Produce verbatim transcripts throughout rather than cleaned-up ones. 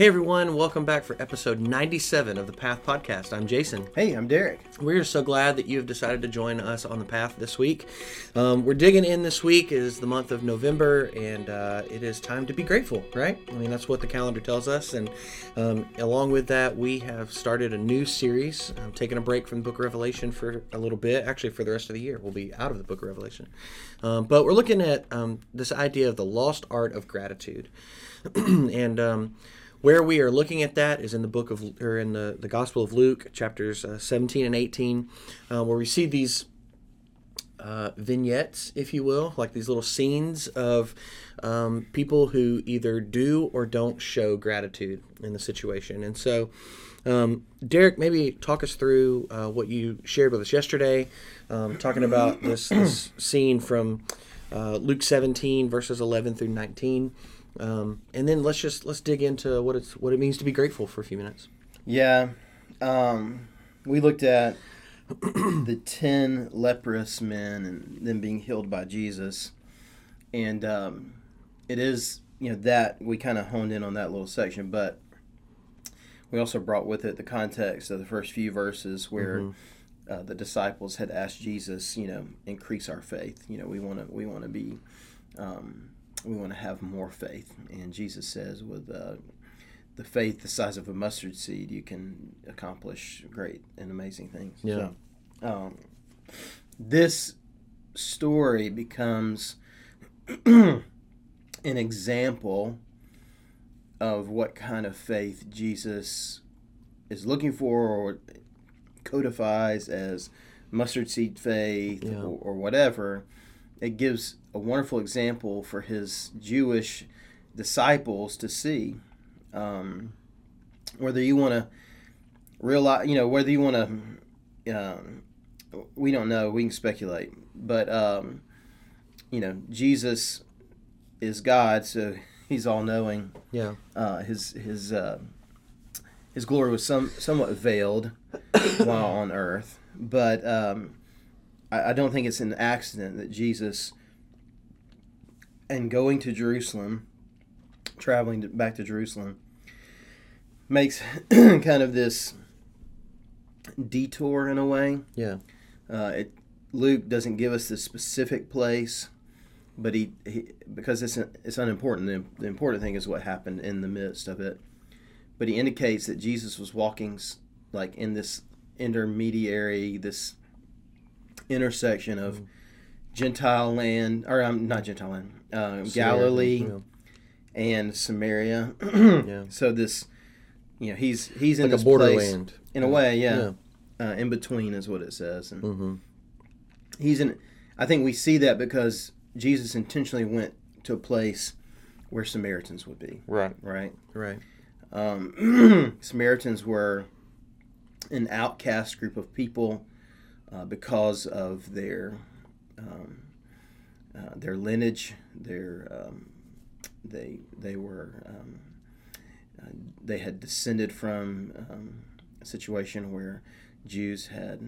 Hey everyone, welcome back for episode ninety-seven of the Path Podcast. I'm Jason. Hey, I'm Derek. We're so glad that you have decided to join us on the Path this week. Um, we're digging in this week. It is the month of November, and uh, it is time to be grateful, right? I mean, that's what the calendar tells us, and um, along with that, we have started a new series. I'm taking a break from the Book of Revelation for a little bit. Actually, for the rest of the year, we'll be out of the Book of Revelation. Um, but we're looking at um, this idea of the lost art of gratitude, and um, where we are looking at that is in the book of, or in the, the Gospel of Luke, chapters uh, seventeen and eighteen, uh, where we see these uh, vignettes, if you will, like these little scenes of um, people who either do or don't show gratitude in the situation. And so, um, Derek, maybe talk us through uh, what you shared with us yesterday, um, talking about this, this scene from uh, Luke seventeen, verses eleven through nineteen. Um, and then let's just let's dig into what it's what it means to be grateful for a few minutes. Yeah, um, we looked at the ten leprous men and them being healed by Jesus, and um, it is you know that we kind of honed in on that little section, but we also brought with it the context of the first few verses where mm-hmm. uh, the disciples had asked Jesus, you know, increase our faith. You know, we want to we want to be. Um, We want to have more faith, and Jesus says, "With uh, the faith the size of a mustard seed, you can accomplish great and amazing things." Yeah. So, um, this story becomes an example of what kind of faith Jesus is looking for, or codifies as mustard seed faith, yeah. or, or whatever. It gives a wonderful example for his Jewish disciples to see. Um, whether you want to realize, you know, whether you want to, um, we don't know, we can speculate. But, um, you know, Jesus is God, so he's all-knowing. Yeah. Uh, his his uh, his glory was some, somewhat veiled while on earth. But um, I, I don't think it's an accident that Jesus... And going to Jerusalem, traveling to, back to Jerusalem, makes kind of this detour in a way. Yeah. Uh, it, Luke doesn't give us the specific place, but he, he because it's it's unimportant. The, the important thing is what happened in the midst of it. But he indicates that Jesus was walking like in this intermediary, this intersection of mm-hmm. Gentile land, or um, not Gentile land. Uh, Galilee yeah. and Samaria. yeah. So this, you know, he's he's in like this a borderland place, in a way, yeah. yeah. Uh, in between is what it says, and mm-hmm. he's in. I think we see that because Jesus intentionally went to a place where Samaritans would be. Right, right, right. Um, Samaritans were an outcast group of people uh, because of their. Um, Uh, their lineage, their um, they they were um, uh, they had descended from um, a situation where Jews had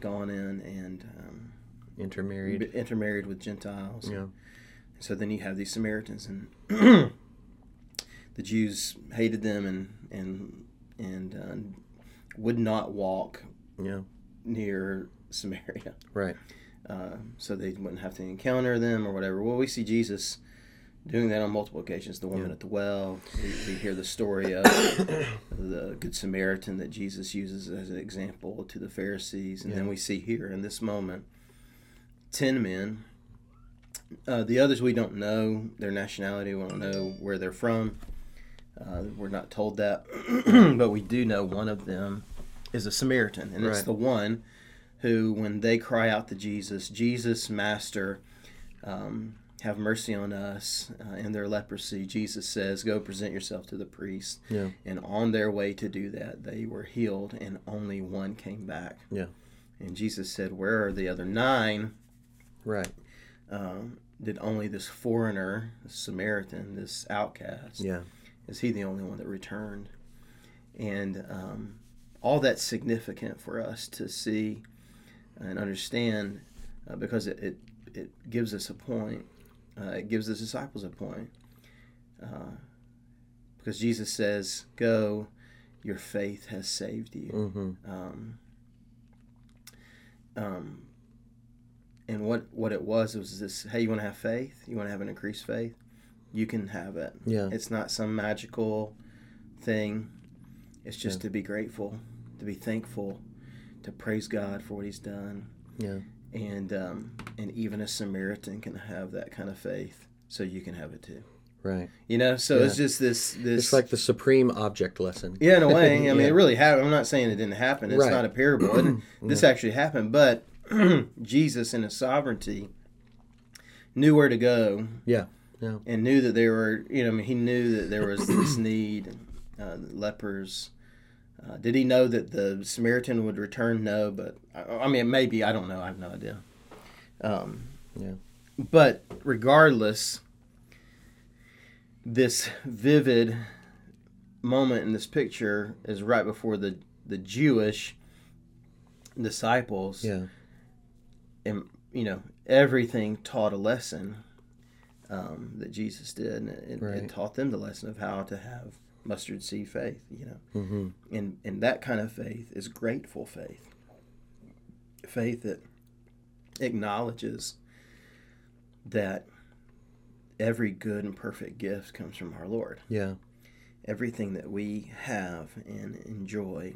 gone in and um, intermarried intermarried with Gentiles. Yeah. So then you have these Samaritans, and the Jews hated them and and and uh, would not walk yeah. near Samaria. Right. Uh, so they wouldn't have to encounter them or whatever. Well, we see Jesus doing that on multiple occasions. The woman yeah. at the well. We, we hear the story of the Good Samaritan that Jesus uses as an example to the Pharisees. And yeah. then we see here in this moment, ten men. Uh, the others we don't know, their nationality, we don't know where they're from. Uh, we're not told that. But we do know one of them is a Samaritan. And right. it's the one... who, when they cry out to Jesus, Jesus, Master, um, have mercy on us uh, in their leprosy, Jesus says, go present yourself to the priest. Yeah. And on their way to do that, they were healed, and only one came back. Yeah. And Jesus said, where are the other nine? Right. Um, did only this foreigner, this Samaritan, this outcast, yeah. is he the only one that returned? And um, all that's significant for us to see and understand uh, because it, it it gives us a point. Uh, it gives the disciples a point. Uh, because Jesus says, "Go, your faith has saved you." Mm-hmm. Um, um, and what what it was was this: hey, you want to have faith? You want to have an increased faith? You can have it. Yeah, it's not some magical thing. It's just yeah. to be grateful, to be thankful, to praise God for what He's done. Yeah, and um, and even a Samaritan can have that kind of faith, so you can have it too. Right. You know, so yeah. it's just this, this... It's like the supreme object lesson. Yeah, in a way. I mean, yeah. it really happened. I'm not saying it didn't happen. It's right. not a parable. It, this yeah. actually happened. But Jesus, in His sovereignty, knew where to go. Yeah. yeah. And knew that there were, you know, I mean, He knew that there was this need, uh, lepers. Uh, did He know that the Samaritan would return? No, but, I, I mean, maybe. I don't know. I have no idea. Um, yeah. But regardless... This vivid moment in this picture is right before the, the Jewish disciples. Yeah. And, you know, everything taught a lesson um, that Jesus did. And it, right. it taught them the lesson of how to have mustard seed faith, you know. Mm-hmm. And, and that kind of faith is grateful faith. Faith that acknowledges that every good and perfect gift comes from our Lord. Yeah. Everything that we have and enjoy,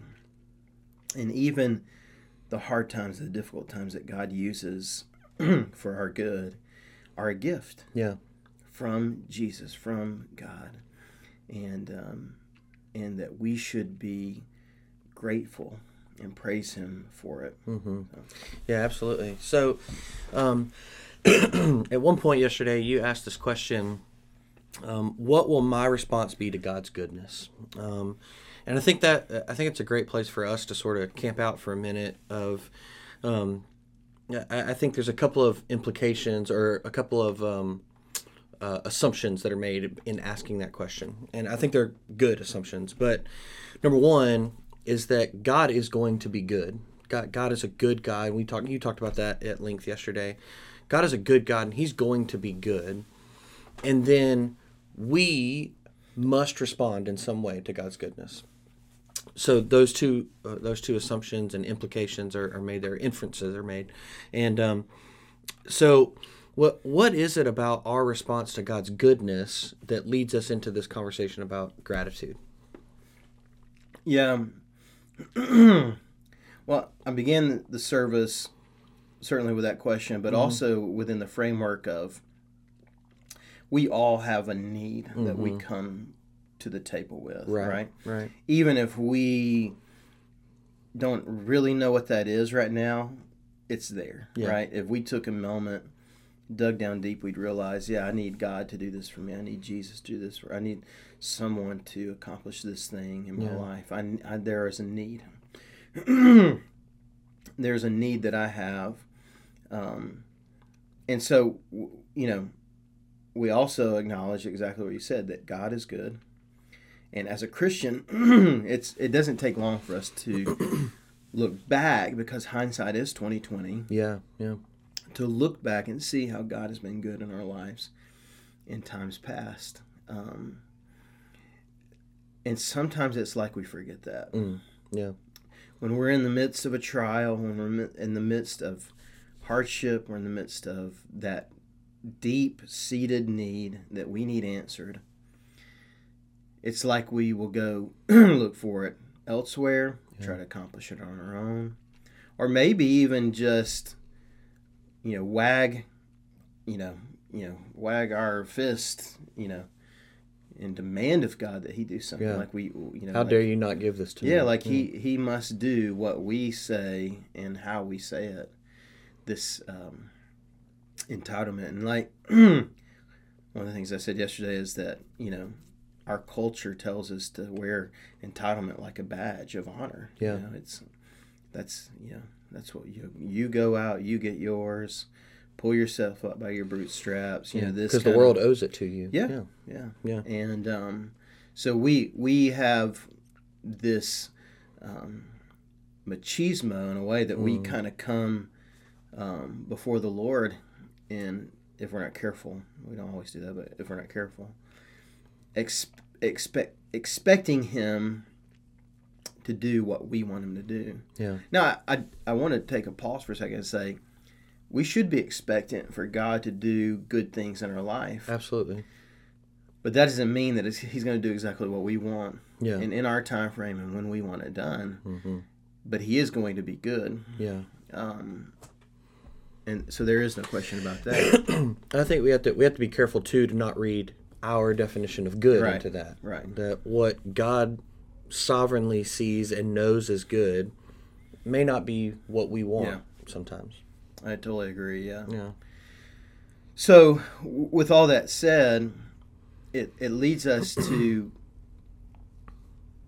and even the hard times, the difficult times that God uses for our good, are a gift. Yeah. From Jesus, from God. And um, and that we should be grateful and praise Him for it. Mm-hmm. So. Yeah, absolutely. So... Um, at one point yesterday, you asked this question, um, what will my response be to God's goodness? Um, and I think that I think it's a great place for us to sort of camp out for a minute of, um, I, I think there's a couple of implications or a couple of um, uh, assumptions that are made in asking that question. And I think they're good assumptions. But number one is that God is going to be good. God, God is a good guy. We talked. You talked about that at length yesterday. God is a good God, and He's going to be good. And then we must respond in some way to God's goodness. So those two uh, those two assumptions and implications are, are made there, inferences are made. And um, so what what is it about our response to God's goodness that leads us into this conversation about gratitude? Yeah. Well, I began the service... certainly with that question, but mm-hmm. also within the framework of we all have a need mm-hmm. that we come to the table with, right, right? Right. Even if we don't really know what that is right now, it's there, yeah. right? If we took a moment, dug down deep, we'd realize, yeah, I need God to do this for me. I need Jesus to do this for me. I need someone to accomplish this thing in yeah. my life. I, I, there is a need. There's a need that I have. Um, and so, you know, we also acknowledge exactly what you said, that God is good. And as a Christian, it's it doesn't take long for us to look back, because hindsight is twenty twenty. Yeah, yeah. To look back and see how God has been good in our lives in times past. Um, and sometimes it's like we forget that. Mm, yeah. When we're in the midst of a trial, when we're in the midst of hardship, we're in the midst of that deep-seated need that we need answered, it's like we will go look for it elsewhere, yeah. try to accomplish it on our own, or maybe even just, you know, wag, you know, you know, wag our fist, you know, and demand of God that He do something yeah. like we, you know. How like, dare you not give this to yeah, me? Like yeah, like he, he must do what we say and how we say it. This um, entitlement, and like one of the things I said yesterday is that you know our culture tells us to wear entitlement like a badge of honor. Yeah, you know, it's that's you know that's what you you go out, you get yours. Pull yourself up by your bootstraps, you yeah, know this. Because the world of, owes it to you. Yeah, yeah, yeah. yeah. And um, so we we have this um, machismo in a way that mm. we kind of come um, before the Lord, and if we're not careful, we don't always do that. But if we're not careful, ex- expect expecting him to do what we want him to do. Yeah. Now, I, I, I want to take a pause for a second and say, we should be expectant for God to do good things in our life. Absolutely. But that doesn't mean that it's, he's going to do exactly what we want yeah. and in our time frame and when we want it done. Mm-hmm. But he is going to be good. Yeah. Um, and so there is no question about that. I think we have to we have to be careful, too, to not read our definition of good right. into that. Right. That what God sovereignly sees and knows as good may not be what we want yeah. sometimes. I totally agree, yeah. Yeah. So w- with all that said, it, it leads us to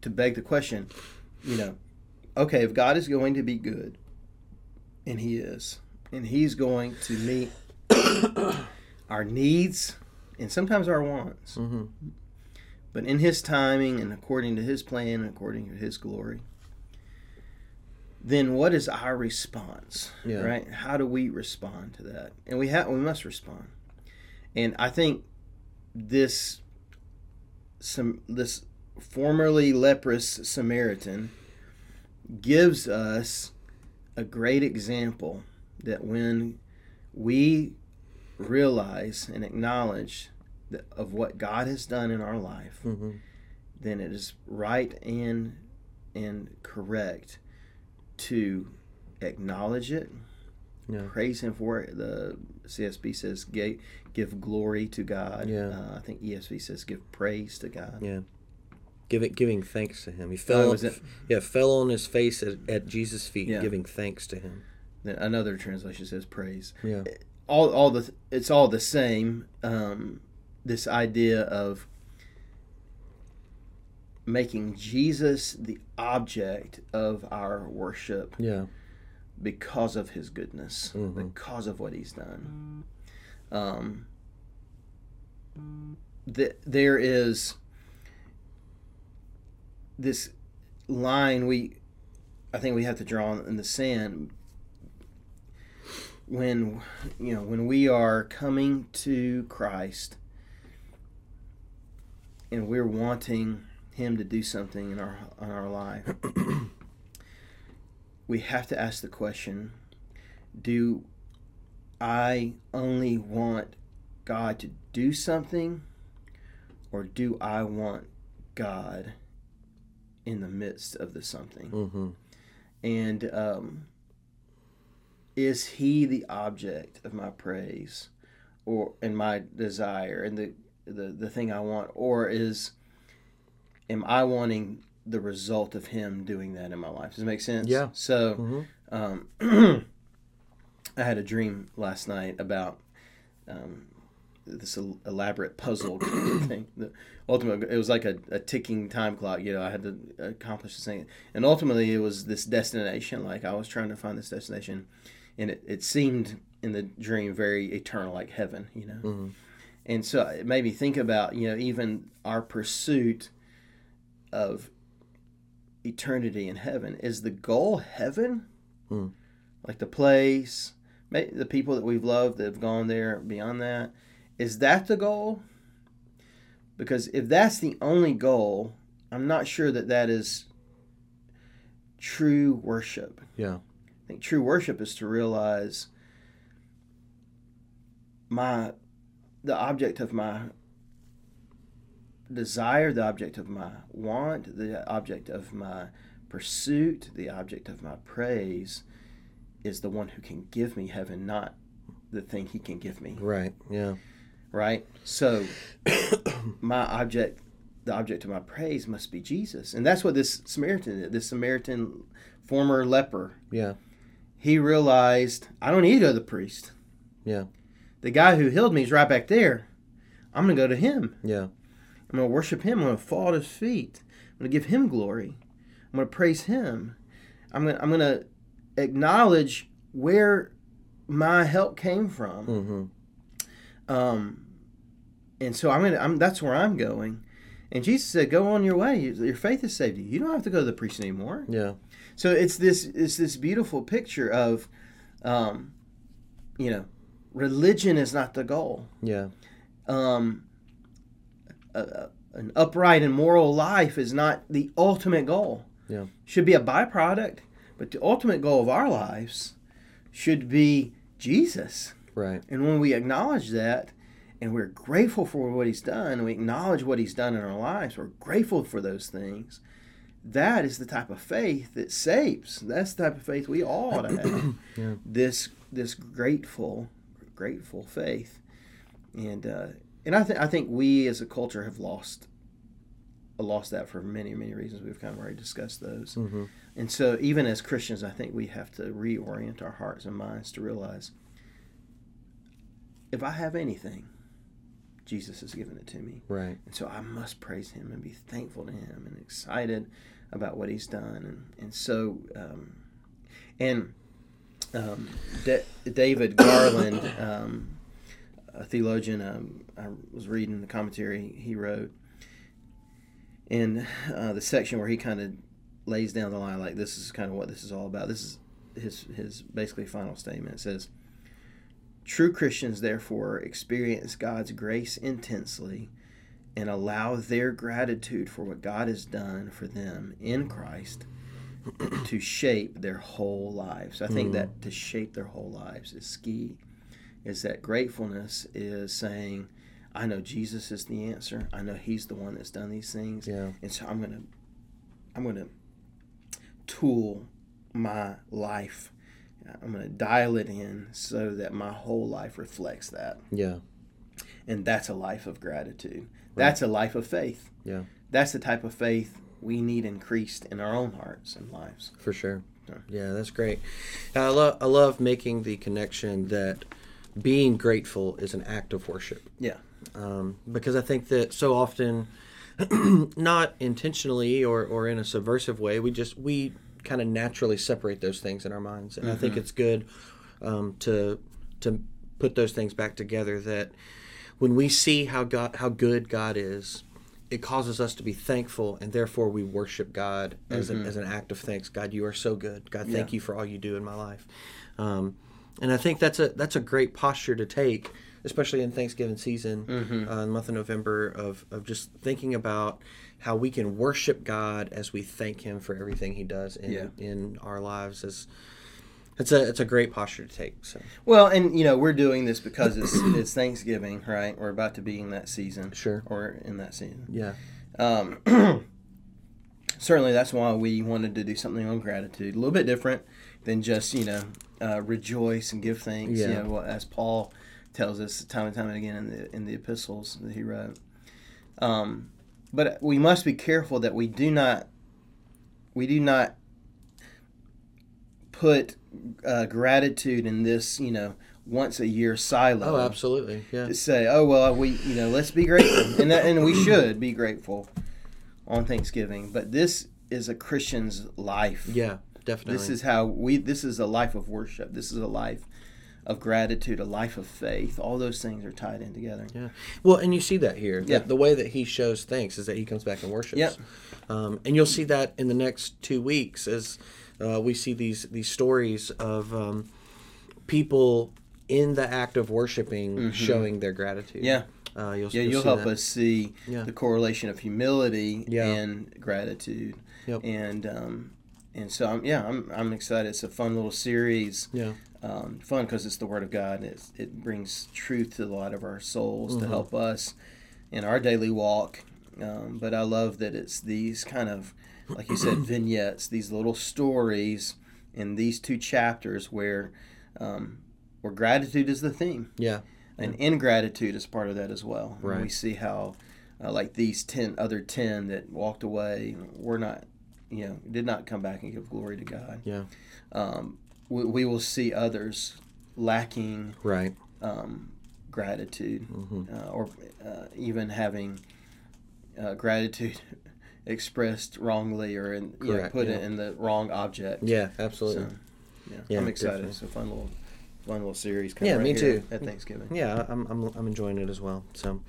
to beg the question, you know, okay, if God is going to be good, and he is, and he's going to meet our needs and sometimes our wants, mm-hmm. but in his timing and according to his plan and according to his glory, then what is our response, yeah. right? How do we respond to that? And we have, we must respond. And I think this some this formerly leprous Samaritan gives us a great example that when we realize and acknowledge that of what God has done in our life, mm-hmm. then it is right and and correct to acknowledge it, yeah. praise him for it. The C S B says give, give glory to God. Yeah. Uh, I think E S V says give praise to God. Yeah, give it, giving thanks to him. He fell, oh, was it? yeah, fell on his face at, at Jesus' feet, yeah. giving thanks to him. Then another translation says praise. Yeah, all all the it's all the same. Um, this idea of making Jesus the object of our worship yeah. because of his goodness, mm-hmm. because of what he's done. Um, th- there is this line we, I think we have to draw in the sand when, you know, when we are coming to Christ and we're wanting him to do something in our in our life, we have to ask the question, do I only want God to do something, or do I want God in the midst of the something? Mm-hmm. And um, is he the object of my praise or and my desire and the, the, the thing I want, or is am I wanting the result of him doing that in my life? Does it make sense? Yeah. So mm-hmm. um, I had a dream last night about um, this elaborate puzzle thing. The, ultimately, it was like a, a ticking time clock. You know, I had to accomplish this thing. And ultimately, it was this destination. Like, I was trying to find this destination. And it, it seemed in the dream very eternal, like heaven, you know. Mm-hmm. And so it made me think about, you know, even our pursuit of eternity in heaven. Is the goal heaven? Mm. Like the place, the people that we've loved that have gone there beyond that. Is that the goal? Because if that's the only goal, I'm not sure that that is true worship. Yeah. I think true worship is to realize my, the object of my desire, the object of my want, the object of my pursuit, the object of my praise is the one who can give me heaven, not the thing he can give me. Right, yeah. Right? So my object, the object of my praise must be Jesus. And that's what this Samaritan did, this Samaritan former leper. Yeah. He realized, I don't need to go to the priest. Yeah. The guy who healed me is right back there. I'm going to go to him. Yeah. I'm going to worship him. I'm going to fall at his feet. I'm going to give him glory. I'm going to praise him. I'm going to, I'm going to acknowledge where my help came from. Mm-hmm. Um, and so I'm going to, I'm, that's where I'm going. And Jesus said, go on your way. Your faith has saved you. You don't have to go to the priest anymore. Yeah. So it's this, it's this beautiful picture of, um, you know, religion is not the goal. Yeah. Um, Uh, an upright and moral life is not the ultimate goal. Yeah. Should be a byproduct, but the ultimate goal of our lives should be Jesus. Right. And when we acknowledge that, and we're grateful for what he's done, and we acknowledge what he's done in our lives, we're grateful for those things, that is the type of faith that saves. That's the type of faith we ought to have. Yeah. This this grateful, grateful faith. And uh, and I, th- I think we as a culture have lost lost that for many, many reasons. We've kind of already discussed those. Mm-hmm. And so even as Christians, I think we have to reorient our hearts and minds to realize, if I have anything, Jesus has given it to me. Right. And so I must praise him and be thankful to him and excited about what he's done. And, and so, um, and um, De- David Garland, um, a theologian, um, I was reading the commentary he wrote, and uh, the section where he kind of lays down the line, like, this is kind of what this is all about. This is his his basically final statement. It says, "True Christians, therefore, experience God's grace intensely and allow their gratitude for what God has done for them in Christ to shape their whole lives." I think mm. that to shape their whole lives is key, is that gratefulness is saying, I know Jesus is the answer. I know he's the one that's done these things. Yeah. And so I'm going to I'm going to tool my life. I'm going to dial it in so that my whole life reflects that. Yeah. And that's a life of gratitude. Right. That's a life of faith. Yeah. That's the type of faith we need increased in our own hearts and lives. For sure. So. Yeah, that's great. I love I love making the connection that being grateful is an act of worship. Yeah. Um, because I think that so often, not intentionally or, or in a subversive way, we just, we kind of naturally separate those things in our minds. And mm-hmm. I think it's good um, to to put those things back together, that when we see how God, how good God is, it causes us to be thankful, and therefore we worship God as, mm-hmm. a, as an act of thanks. God, you are so good. God, thank yeah. you for all you do in my life. Um, and I think that's a that's a great posture to take, especially in Thanksgiving season, mm-hmm. uh, in the month of November, of, of just thinking about how we can worship God as we thank him for everything he does in, yeah. in our lives. It's, it's a it's a great posture to take. So. Well, and, you know, we're doing this because it's it's Thanksgiving, right? We're about to be in that season. Sure. Or in that season. Yeah. Um, certainly that's why we wanted to do something on gratitude, a little bit different than just, you know, uh, rejoice and give thanks. Yeah. You know, well, as Paul tells us time and time again in the in the epistles that he wrote. Um, but we must be careful that we do not we do not put uh, gratitude in this, you know, once a year silo. Oh, absolutely, yeah. To say, oh well, we you know let's be grateful, and that, and we should be grateful on Thanksgiving. But this is a Christian's life. Yeah, definitely. This is how we. This is a life of worship. This is a life of gratitude, a life of faith. All those things are tied in together. Yeah. Well, and you see that here. Yeah. The, the way that he shows thanks is that he comes back and worships. Yeah. Um, and you'll see that in the next two weeks as uh, we see these these stories of um, people in the act of worshiping, mm-hmm. showing their gratitude. Yeah. Uh, you'll, yeah, you'll, you'll help that. us see yeah. the correlation of humility yeah. and gratitude. Yep. And um, and so I'm, yeah, I'm I'm excited. It's a fun little series. Yeah. Um, fun because it's the Word of God, and it's, it brings truth to a lot of our souls, mm-hmm. to help us in our daily walk. Um, but I love that it's these kind of, like you said, vignettes, these little stories in these two chapters where um, where gratitude is the theme. Yeah. And yeah. ingratitude is part of that as well. Right. And we see how, uh, like these ten other ten that walked away, were not, you know, did not come back and give glory to God. Yeah. Um, we will see others lacking right. um, gratitude, mm-hmm. uh, or uh, even having uh, gratitude expressed wrongly, or in, you know, put yeah. it in the wrong object. Yeah, absolutely. So, yeah, yeah, I'm excited. Definitely. It's a fun little fun little series. Kind yeah, of right me here too. At Thanksgiving. Yeah, I'm, I'm I'm enjoying it as well. So,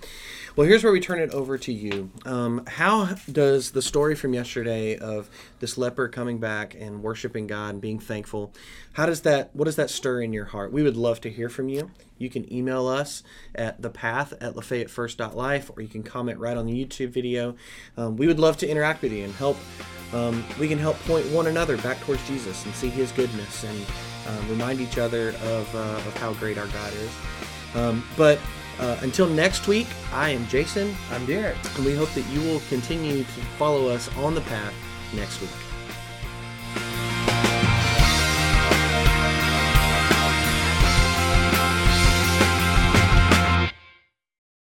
well, here's where we turn it over to you. Um, how does the story from yesterday of this leper coming back and worshiping God and being thankful? How does that? What does that stir in your heart? We would love to hear from you. You can email us at the path at lafayette first dot life, or you can comment right on the YouTube video. Um, we would love to interact with you and help. Um, we can help point one another back towards Jesus and see His goodness and uh, remind each other of, uh, of how great our God is. Um, but uh, until next week, I am Jason. I'm Derek. And we hope that you will continue to follow us on the path next week.